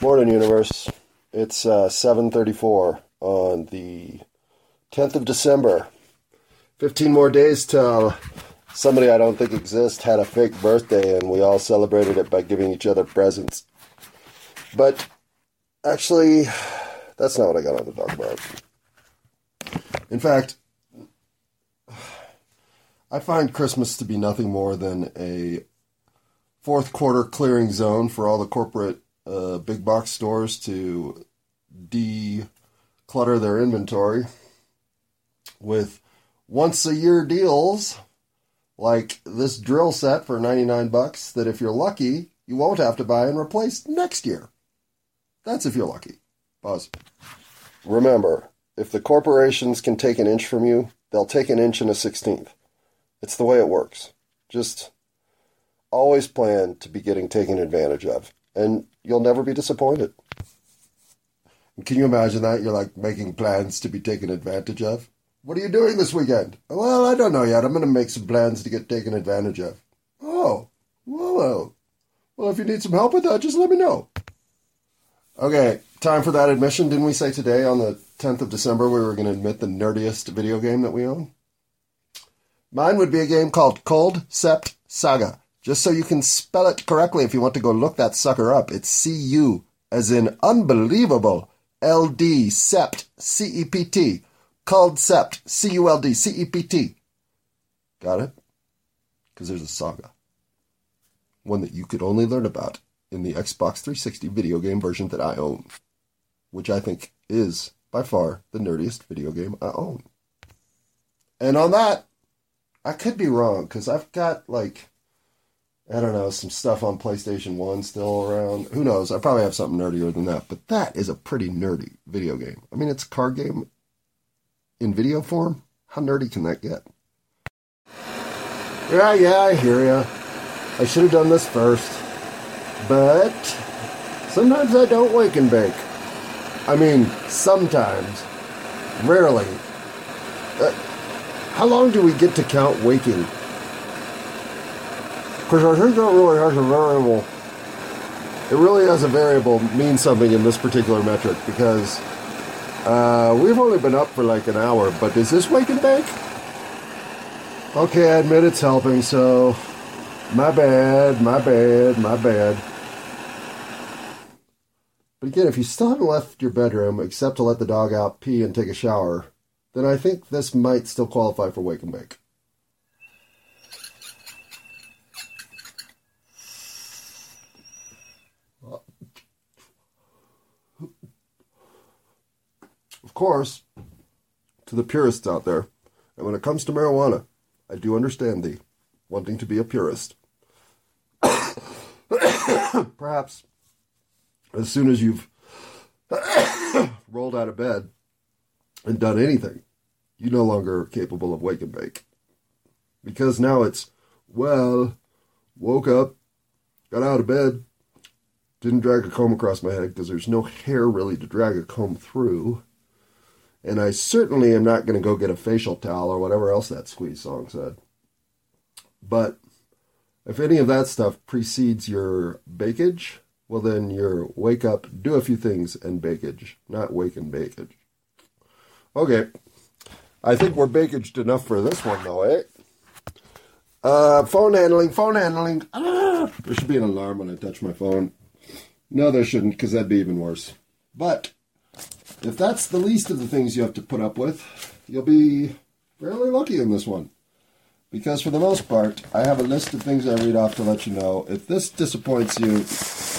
Morning, Universe. It's 7:34 on the 10th of December. 15 more days till somebody I don't think exists had a fake birthday, and we all celebrated it by giving each other presents. But actually, that's not what I got on to talk about. In fact, I find Christmas to be nothing more than a fourth quarter clearing zone for all the corporate big box stores to declutter their inventory with once a year deals like this drill set for $99 that if you're lucky, you won't have to buy and replace next year. That's if you're lucky. Pause. Remember, if the corporations can take an inch from you, they'll take an inch and a 16th. It's the way it works. Just always plan to be getting taken advantage of, and you'll never be disappointed. Can you imagine that? You're like making plans to be taken advantage of. What are you doing this weekend? Well, I don't know yet. I'm going to make some plans to get taken advantage of. Oh, well. Well, if you need some help with that, just let me know. Okay, time for that admission. Didn't we say today on the 10th of December we were going to admit the nerdiest video game that we own? Mine would be a game called Culdcept Saga. Just so you can spell it correctly if you want to go look that sucker up. It's C-U, as in unbelievable, L-D, Cept, C-E-P-T, Culdcept, C-U-L-D, C-E-P-T. Got it? Because there's a saga. One that you could only learn about in the Xbox 360 video game version that I own. Which I think is, by far, the nerdiest video game I own. And on that, I could be wrong, because I've got, some stuff on PlayStation 1 still around. Who knows? I probably have something nerdier than that, but that is a pretty nerdy video game. I mean, it's a card game in video form. How nerdy can that get? Yeah, I hear ya. I should have done this first. But sometimes I don't wake and bake. I mean, sometimes. Rarely. How long do we get to count waking? Because I think that really has a variable. It really has a variable mean something in this particular metric, because we've only been up for like an hour, but is this wake and bake? Okay, I admit it's helping, so my bad. But again, if you still haven't left your bedroom except to let the dog out, pee, and take a shower, then I think this might still qualify for wake and bake. Of course, to the purists out there, and when it comes to marijuana, I do understand thee, wanting to be a purist. Perhaps as soon as you've rolled out of bed and done anything, you no longer are capable of wake and bake. Because now it's, woke up, got out of bed, didn't drag a comb across my head because there's no hair really to drag a comb through, and I certainly am not going to go get a facial towel or whatever else that Squeeze song said. But if any of that stuff precedes your bakage, well then you're wake up, do a few things, and bakage, not wake and bakage. Okay, I think we're bakaged enough for this one, though, eh? Phone handling. Ah! There should be an alarm when I touch my phone. No, there shouldn't, because that'd be even worse. But if that's the least of the things you have to put up with, you'll be fairly lucky in this one. Because for the most part, I have a list of things I read off to let you know. If this disappoints you,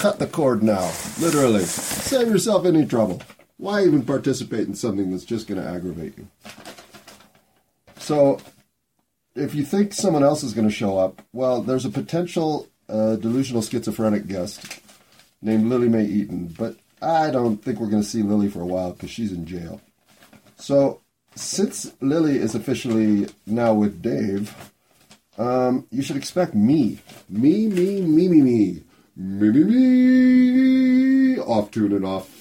cut the cord now. Literally. Save yourself any trouble. Why even participate in something that's just going to aggravate you? So, if you think someone else is going to show up, well, there's a potential delusional schizophrenic guest named Lily Mae Eaton, but I don't think we're going to see Lily for a while because she's in jail. So, since Lily is officially now with Dave, you should expect me. Me. Off tune and off.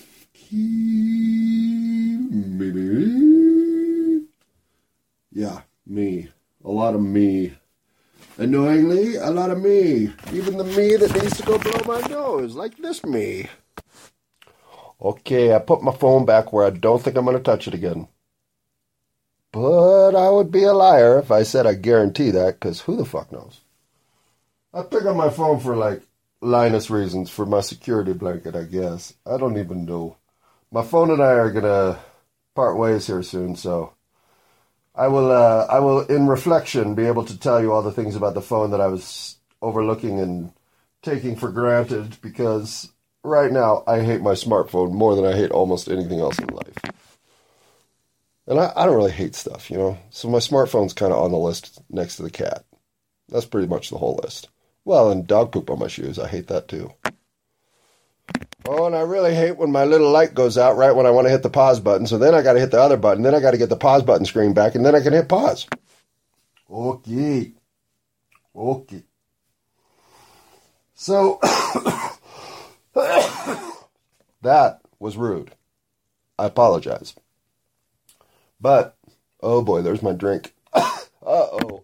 Yeah, me. A lot of me. Annoyingly, a lot of me. Even the me that needs to go blow my nose, like this me. Okay, I put my phone back where I don't think I'm going to touch it again. But I would be a liar if I said I guarantee that, because who the fuck knows? I pick up my phone for, like, Linus reasons, for my security blanket, I guess. I don't even know. My phone and I are going to part ways here soon, so I will, in reflection, be able to tell you all the things about the phone that I was overlooking and taking for granted, because right now I hate my smartphone more than I hate almost anything else in life. And I don't really hate stuff, you know? So my smartphone's kind of on the list next to the cat. That's pretty much the whole list. Well, and dog poop on my shoes. I hate that too. Oh, and I really hate when my little light goes out right when I want to hit the pause button. So then I got to hit the other button. Then I got to get the pause button screen back, and then I can hit pause. Okay. So, that was rude. I apologize. But, oh boy, there's my drink. Uh-oh.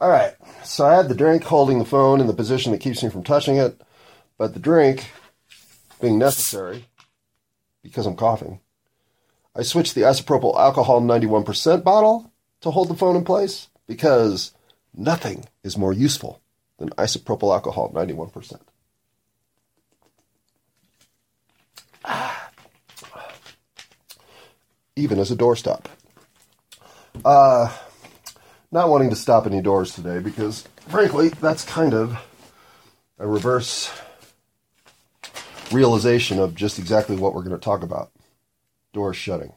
All right, so I had the drink holding the phone in the position that keeps me from touching it. But the drink, being necessary, because I'm coughing, I switched the isopropyl alcohol 91% bottle to hold the phone in place, because nothing is more useful than isopropyl alcohol 91%. Even as a doorstop. Not wanting to stop any doors today, because, frankly, that's kind of a reverse realization of just exactly what we're going to talk about. Doors shutting.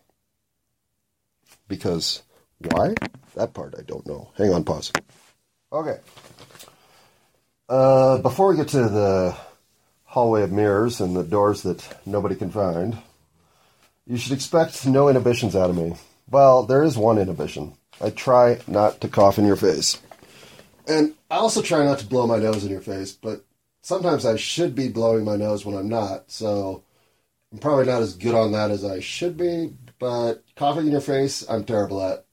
Because why? That part I don't know. Hang on, pause. Okay. Before we get to the hallway of mirrors and the doors that nobody can find, you should expect no inhibitions out of me. Well, there is one inhibition. I try not to cough in your face. And I also try not to blow my nose in your face, but sometimes I should be blowing my nose when I'm not, so I'm probably not as good on that as I should be, but coughing in your face, I'm terrible at.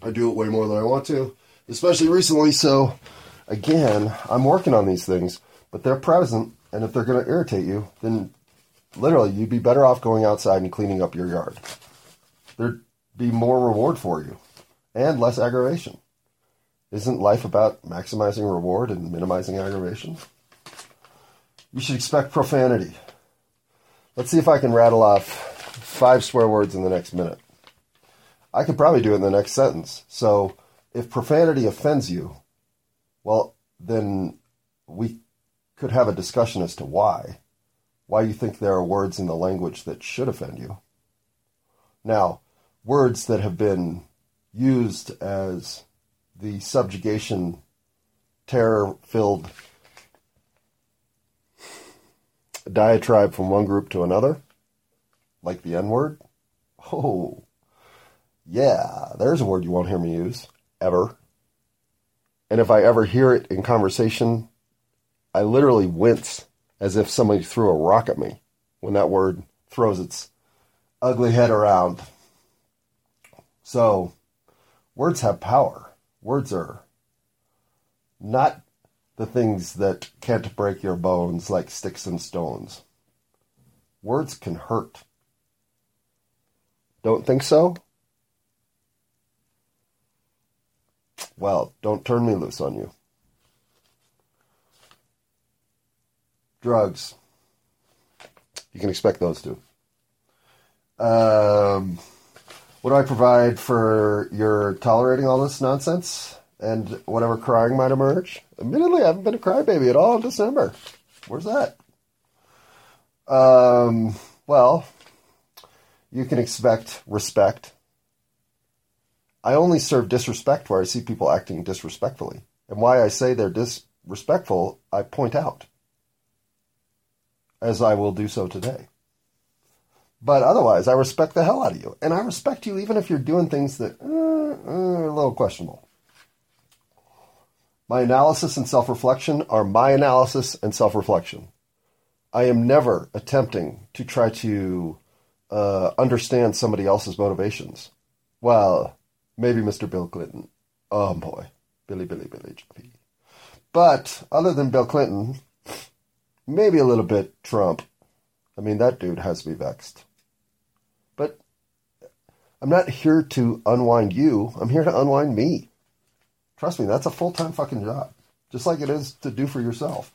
I do it way more than I want to, especially recently, so again, I'm working on these things, but they're present, and if they're going to irritate you, then literally you'd be better off going outside and cleaning up your yard. There'd be more reward for you, and less aggravation. Isn't life about maximizing reward and minimizing aggravation? You should expect profanity. Let's see if I can rattle off 5 swear words in the next minute. I could probably do it in the next sentence. So if profanity offends you, well, then we could have a discussion as to why. Why you think there are words in the language that should offend you. Now, words that have been used as the subjugation, terror-filled diatribe from one group to another, like the N-word. Oh, yeah, there's a word you won't hear me use, ever. And if I ever hear it in conversation, I literally wince as if somebody threw a rock at me when that word throws its ugly head around. So, words have power. Words are not the things that can't break your bones like sticks and stones. Words can hurt. Don't think so? Well, don't turn me loose on you. Drugs. You can expect those too. What do I provide for your tolerating all this nonsense? And whatever crying might emerge. Admittedly, I haven't been a crybaby at all in December. Where's that? Well, you can expect respect. I only serve disrespect where I see people acting disrespectfully. And why I say they're disrespectful, I point out. As I will do so today. But otherwise, I respect the hell out of you. And I respect you even if you're doing things that are a little questionable. My analysis and self-reflection are my analysis and self-reflection. I am never attempting to try to understand somebody else's motivations. Well, maybe Mr. Bill Clinton. Oh, boy. Billy. But other than Bill Clinton, maybe a little bit Trump. I mean, that dude has me vexed. But I'm not here to unwind you. I'm here to unwind me. Trust me, that's a full-time fucking job. Just like it is to do for yourself.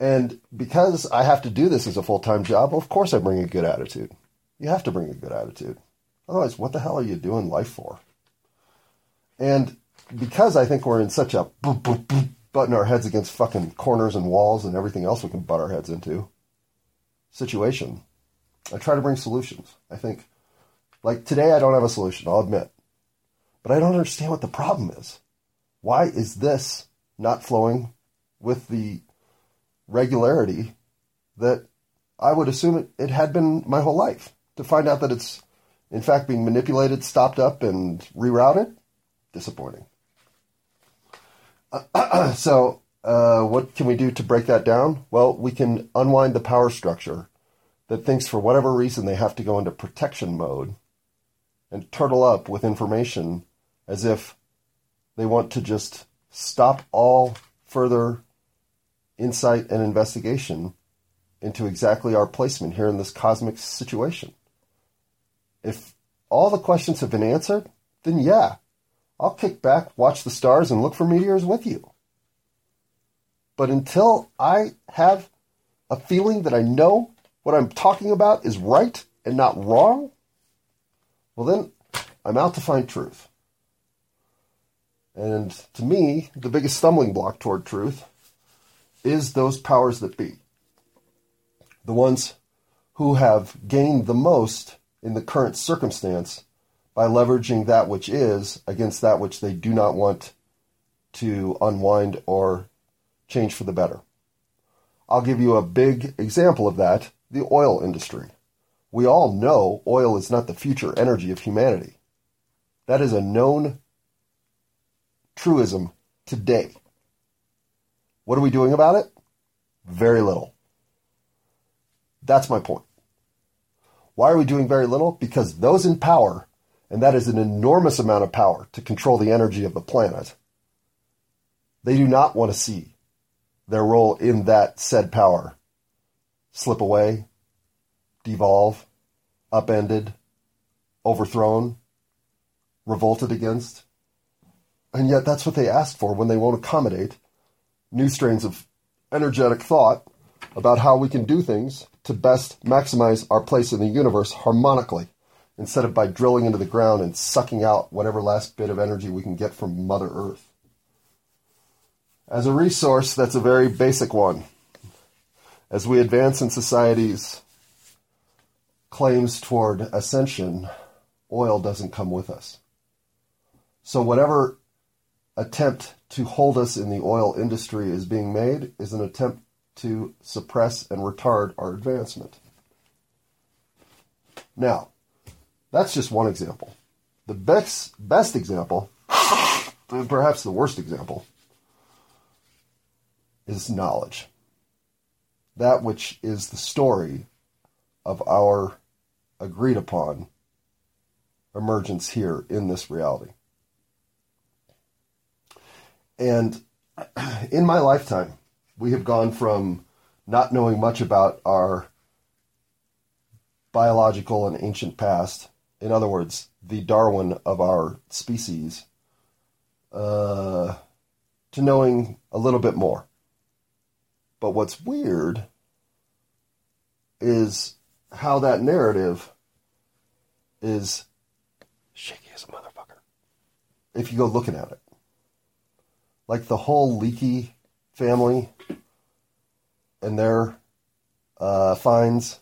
And because I have to do this as a full-time job, of course I bring a good attitude. You have to bring a good attitude. Otherwise, what the hell are you doing life for? And because I think we're in such a butting our heads against fucking corners and walls and everything else we can butt our heads into situation, I try to bring solutions. I think, like today, I don't have a solution, I'll admit. But I don't understand what the problem is. Why is this not flowing with the regularity that I would assume it had been my whole life? To find out that it's, in fact, being manipulated, stopped up, and rerouted? Disappointing. So, what can we do to break that down? Well, we can unwind the power structure that thinks for whatever reason they have to go into protection mode and turtle up with information as if they want to just stop all further insight and investigation into exactly our placement here in this cosmic situation. If all the questions have been answered, then yeah, I'll kick back, watch the stars, and look for meteors with you. But until I have a feeling that I know what I'm talking about is right and not wrong, well then, I'm out to find truth. And to me, the biggest stumbling block toward truth is those powers that be. The ones who have gained the most in the current circumstance by leveraging that which is against that which they do not want to unwind or change for the better. I'll give you a big example of that, the oil industry. We all know oil is not the future energy of humanity. That is a known truism today. What are we doing about it? Very little. That's my point. Why are we doing very little? Because those in power, and that is an enormous amount of power to control the energy of the planet, they do not want to see their role in that said power slip away, devolve, upended, overthrown, revolted against. And yet that's what they ask for when they won't accommodate new strains of energetic thought about how we can do things to best maximize our place in the universe harmonically, instead of by drilling into the ground and sucking out whatever last bit of energy we can get from Mother Earth. As a resource, that's a very basic one. As we advance in society's claims toward ascension, oil doesn't come with us. So whatever attempt to hold us in the oil industry is being made is an attempt to suppress and retard our advancement. Now, that's just one example. The best example, and perhaps the worst example, is knowledge. That which is the story of our agreed upon emergence here in this reality. And in my lifetime, we have gone from not knowing much about our biological and ancient past, in other words, the Darwin of our species, to knowing a little bit more. But what's weird is how that narrative is shaky as a motherfucker if you go looking at it. Like the whole Leakey family and their finds,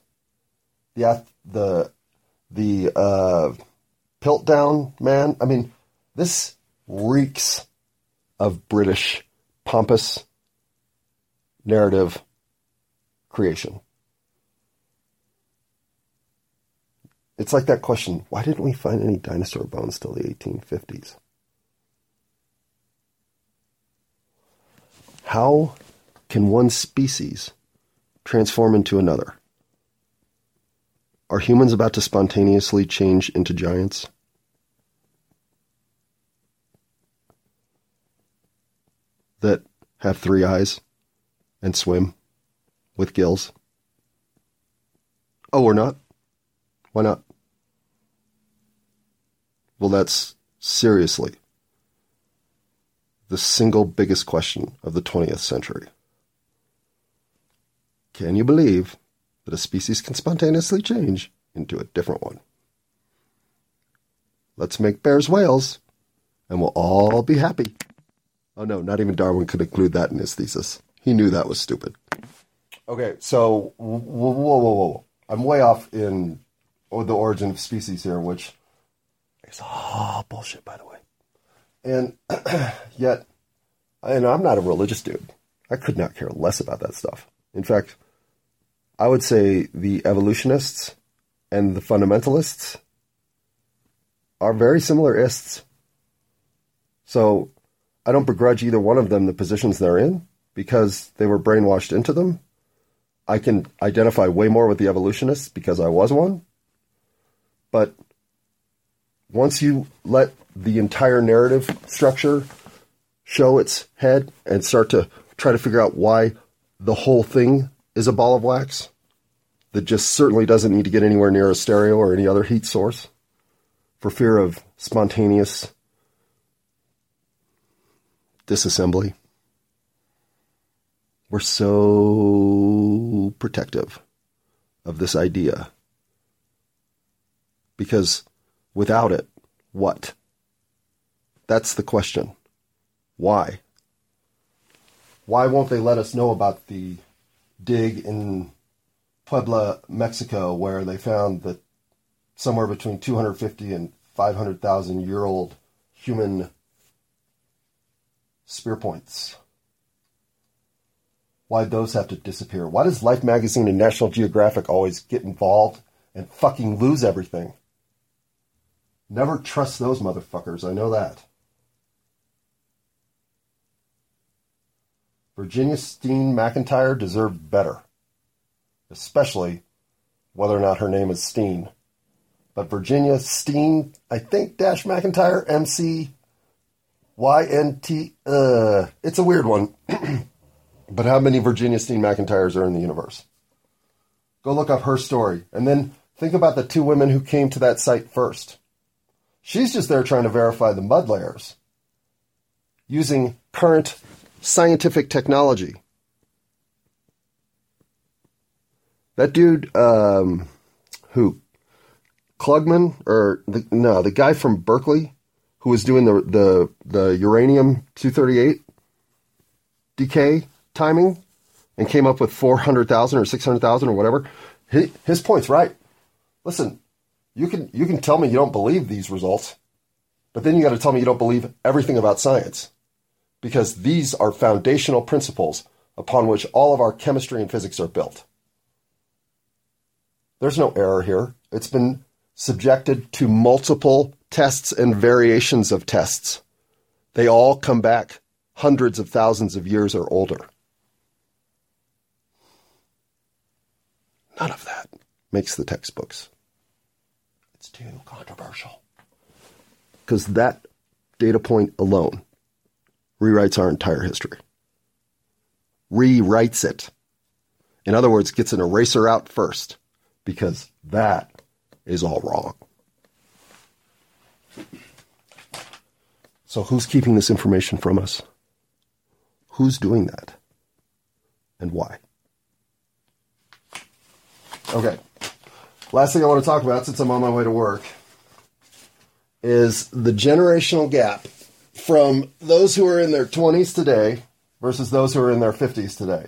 the Piltdown man. I mean, this reeks of British pompous narrative creation. It's like that question, why didn't we find any dinosaur bones till the 1850s? How can one species transform into another? Are humans about to spontaneously change into giants? That have 3 eyes and swim with gills? Oh, or not? Why not? Well, that's seriously the single biggest question of the 20th century. Can you believe that a species can spontaneously change into a different one? Let's make bears whales, and we'll all be happy. Oh no, not even Darwin could include that in his thesis. He knew that was stupid. Okay, so, whoa. I'm way off in the origin of species here, which is all bullshit, by the way. And yet, and I'm not a religious dude. I could not care less about that stuff. In fact, I would say the evolutionists and the fundamentalists are very similarists. So I don't begrudge either one of them the positions they're in because they were brainwashed into them. I can identify way more with the evolutionists because I was one. But once you let the entire narrative structure show its head and start to try to figure out why the whole thing is a ball of wax that just certainly doesn't need to get anywhere near a stereo or any other heat source for fear of spontaneous disassembly. We're so protective of this idea. Because without it, what? That's the question. Why? Why won't they let us know about the dig in Puebla, Mexico, where they found that somewhere between 250 and 500,000-year-old human spear points? Why those have to disappear? Why does Life magazine and National Geographic always get involved and fucking lose everything? Never trust those motherfuckers, I know that. Virginia Steen McIntyre deserved better. Especially whether or not her name is Steen. But Virginia Steen, I think, dash McIntyre, MCYNT, it's a weird one. But how many Virginia Steen McIntyres are in the universe? Go look up her story. And then think about the two women who came to that site first. She's just there trying to verify the mud layers. Using current scientific technology. That dude, who? Klugman? The guy from Berkeley who was doing the uranium-238 decay timing and came up with 400,000 or 600,000 or whatever. His point's right. Listen, you can tell me you don't believe these results, but then you got to tell me you don't believe everything about science. Because these are foundational principles upon which all of our chemistry and physics are built. There's no error here. It's been subjected to multiple tests and variations of tests. They all come back hundreds of thousands of years or older. None of that makes the textbooks. It's too controversial. Because that data point alone rewrites our entire history. Rewrites it. In other words, gets an eraser out first, because that is all wrong. So who's keeping this information from us? Who's doing that? And why? Okay. Last thing I want to talk about, since I'm on my way to work, is the generational gap from those who are in their 20s today versus those who are in their 50s today,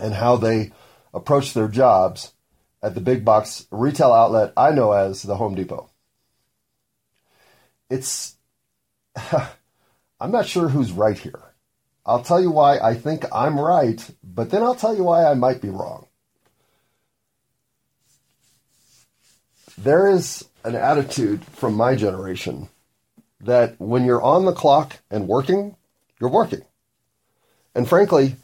and how they approach their jobs at the big box retail outlet I know as the Home Depot. It's... I'm not sure who's right here. I'll tell you why I think I'm right, but then I'll tell you why I might be wrong. There is an attitude from my generation that when you're on the clock and working, you're working. And frankly,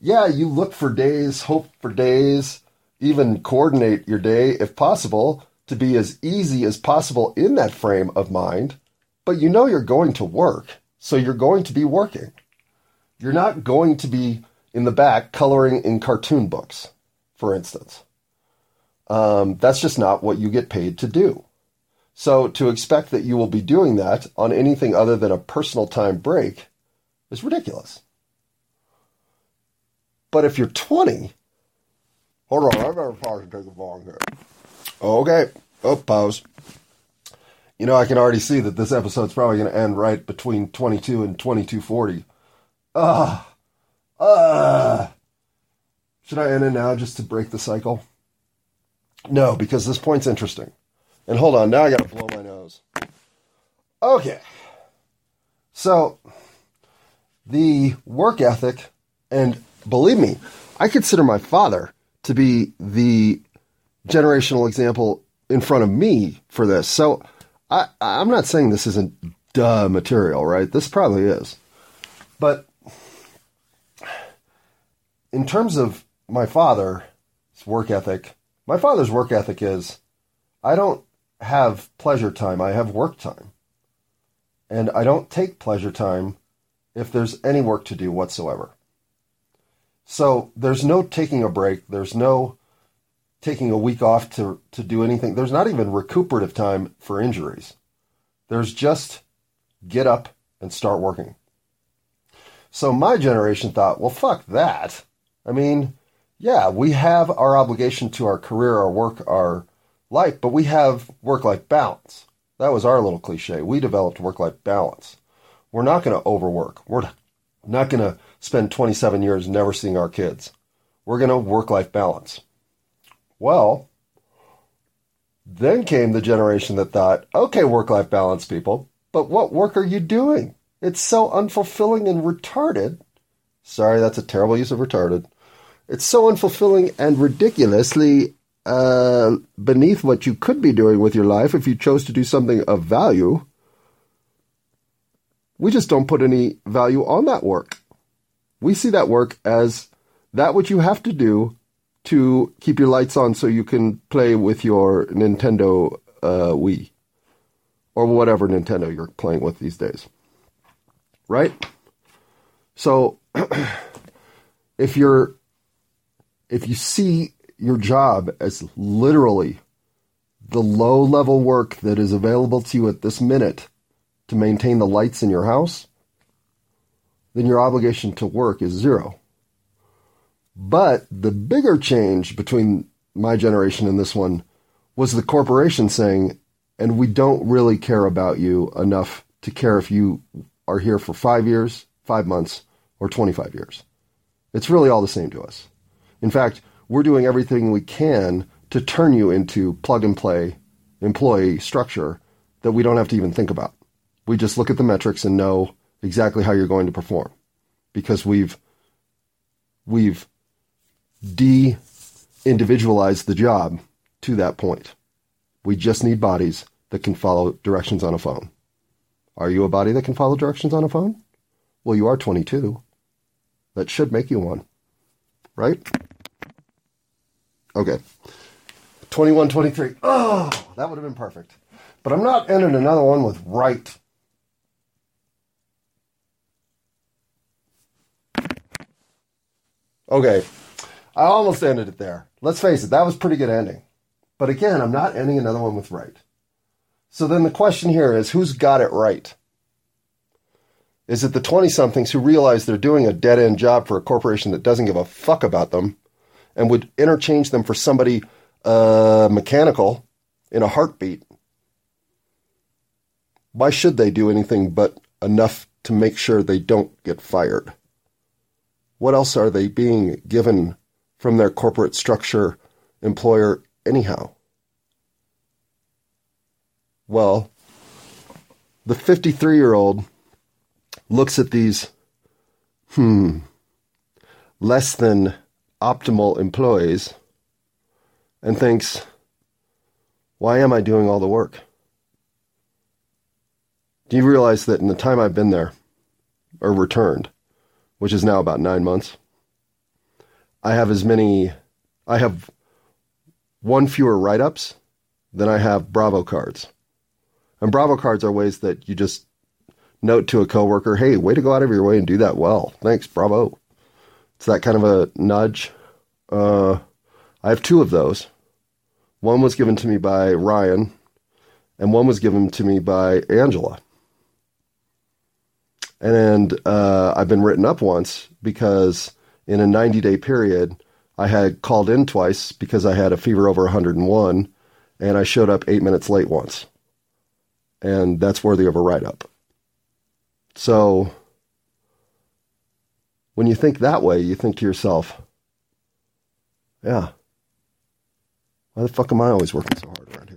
yeah, you look for days, hope for days, even coordinate your day, if possible, to be as easy as possible in that frame of mind. But you know you're going to work, so you're going to be working. You're not going to be in the back coloring in cartoon books, for instance. That's just not what you get paid to do. So to expect that you will be doing that on anything other than a personal time break is ridiculous. But if you're 20, hold on, I better pause and take a bong here. Okay. Oh, pause. You know, I can already see that this episode's probably going to end right between 22 and 22:40. Should I end it now just to break the cycle? No, because this point's interesting. And hold on, now I gotta blow my nose. Okay. So, the work ethic, and believe me, I consider my father to be the generational example in front of me for this. So, I'm not saying this isn't duh material, right? This probably is. But, in terms of my father's work ethic, my father's work ethic is, I don't have pleasure time, I have work time. And I don't take pleasure time if there's any work to do whatsoever. So there's no taking a break, there's no taking a week off to do anything. There's not even recuperative time for injuries. There's just get up and start working. So my generation thought, well, fuck that. I mean, yeah, we have our obligation to our career, our work, our life, but we have work-life balance. That was our little cliche. We developed work-life balance. We're not going to overwork. We're not going to spend 27 years never seeing our kids. We're going to work-life balance. Well, then came the generation that thought, okay, work-life balance, people, but what work are you doing? It's so unfulfilling and retarded. Sorry, that's a terrible use of retarded. It's so unfulfilling and ridiculously beneath what you could be doing with your life if you chose to do something of value. We just don't put any value on that work. We see that work as that which you have to do to keep your lights on so you can play with your Nintendo Wii or whatever Nintendo you're playing with these days, right? So if you see your job as literally the low-level work that is available to you at this minute to maintain the lights in your house, then your obligation to work is zero. But the bigger change between my generation and this one was the corporation saying, and we don't really care about you enough to care if you are here for 5 years, 5 months, or 25 years. It's really all the same to us. In fact, we're doing everything we can to turn you into plug-and-play employee structure that we don't have to even think about. We just look at the metrics and know exactly how you're going to perform because we've de-individualized the job to that point. We just need bodies that can follow directions on a phone. Are you a body that can follow directions on a phone? Well, you are 22. That should make you one, right? Okay, 21, 23. Oh, that would have been perfect. But I'm not ending another one with right. Okay, I almost ended it there. Let's face it, that was a pretty good ending. But again, I'm not ending another one with right. So then the question here is, who's got it right? Is it the 20-somethings who realize they're doing a dead-end job for a corporation that doesn't give a fuck about them, and would interchange them for somebody mechanical in a heartbeat? Why should they do anything but enough to make sure they don't get fired? What else are they being given from their corporate structure employer anyhow? Well, the 53-year-old looks at these, less than optimal employees and thinks, why am I doing all the work? Do you realize that in the time I've been there, or returned, which is now about 9 months, I have one fewer write-ups than I have Bravo cards. And Bravo cards are ways that you just note to a coworker, hey, way to go out of your way and do that well. Thanks, Bravo. It's that kind of a nudge. I have two of those. One was given to me by Ryan, and one was given to me by Angela. And I've been written up once because in a 90-day period, I had called in twice because I had a fever over 101, and I showed up 8 minutes late once. And that's worthy of a write-up. So when you think that way, you think to yourself, yeah, why the fuck am I always working so hard around here?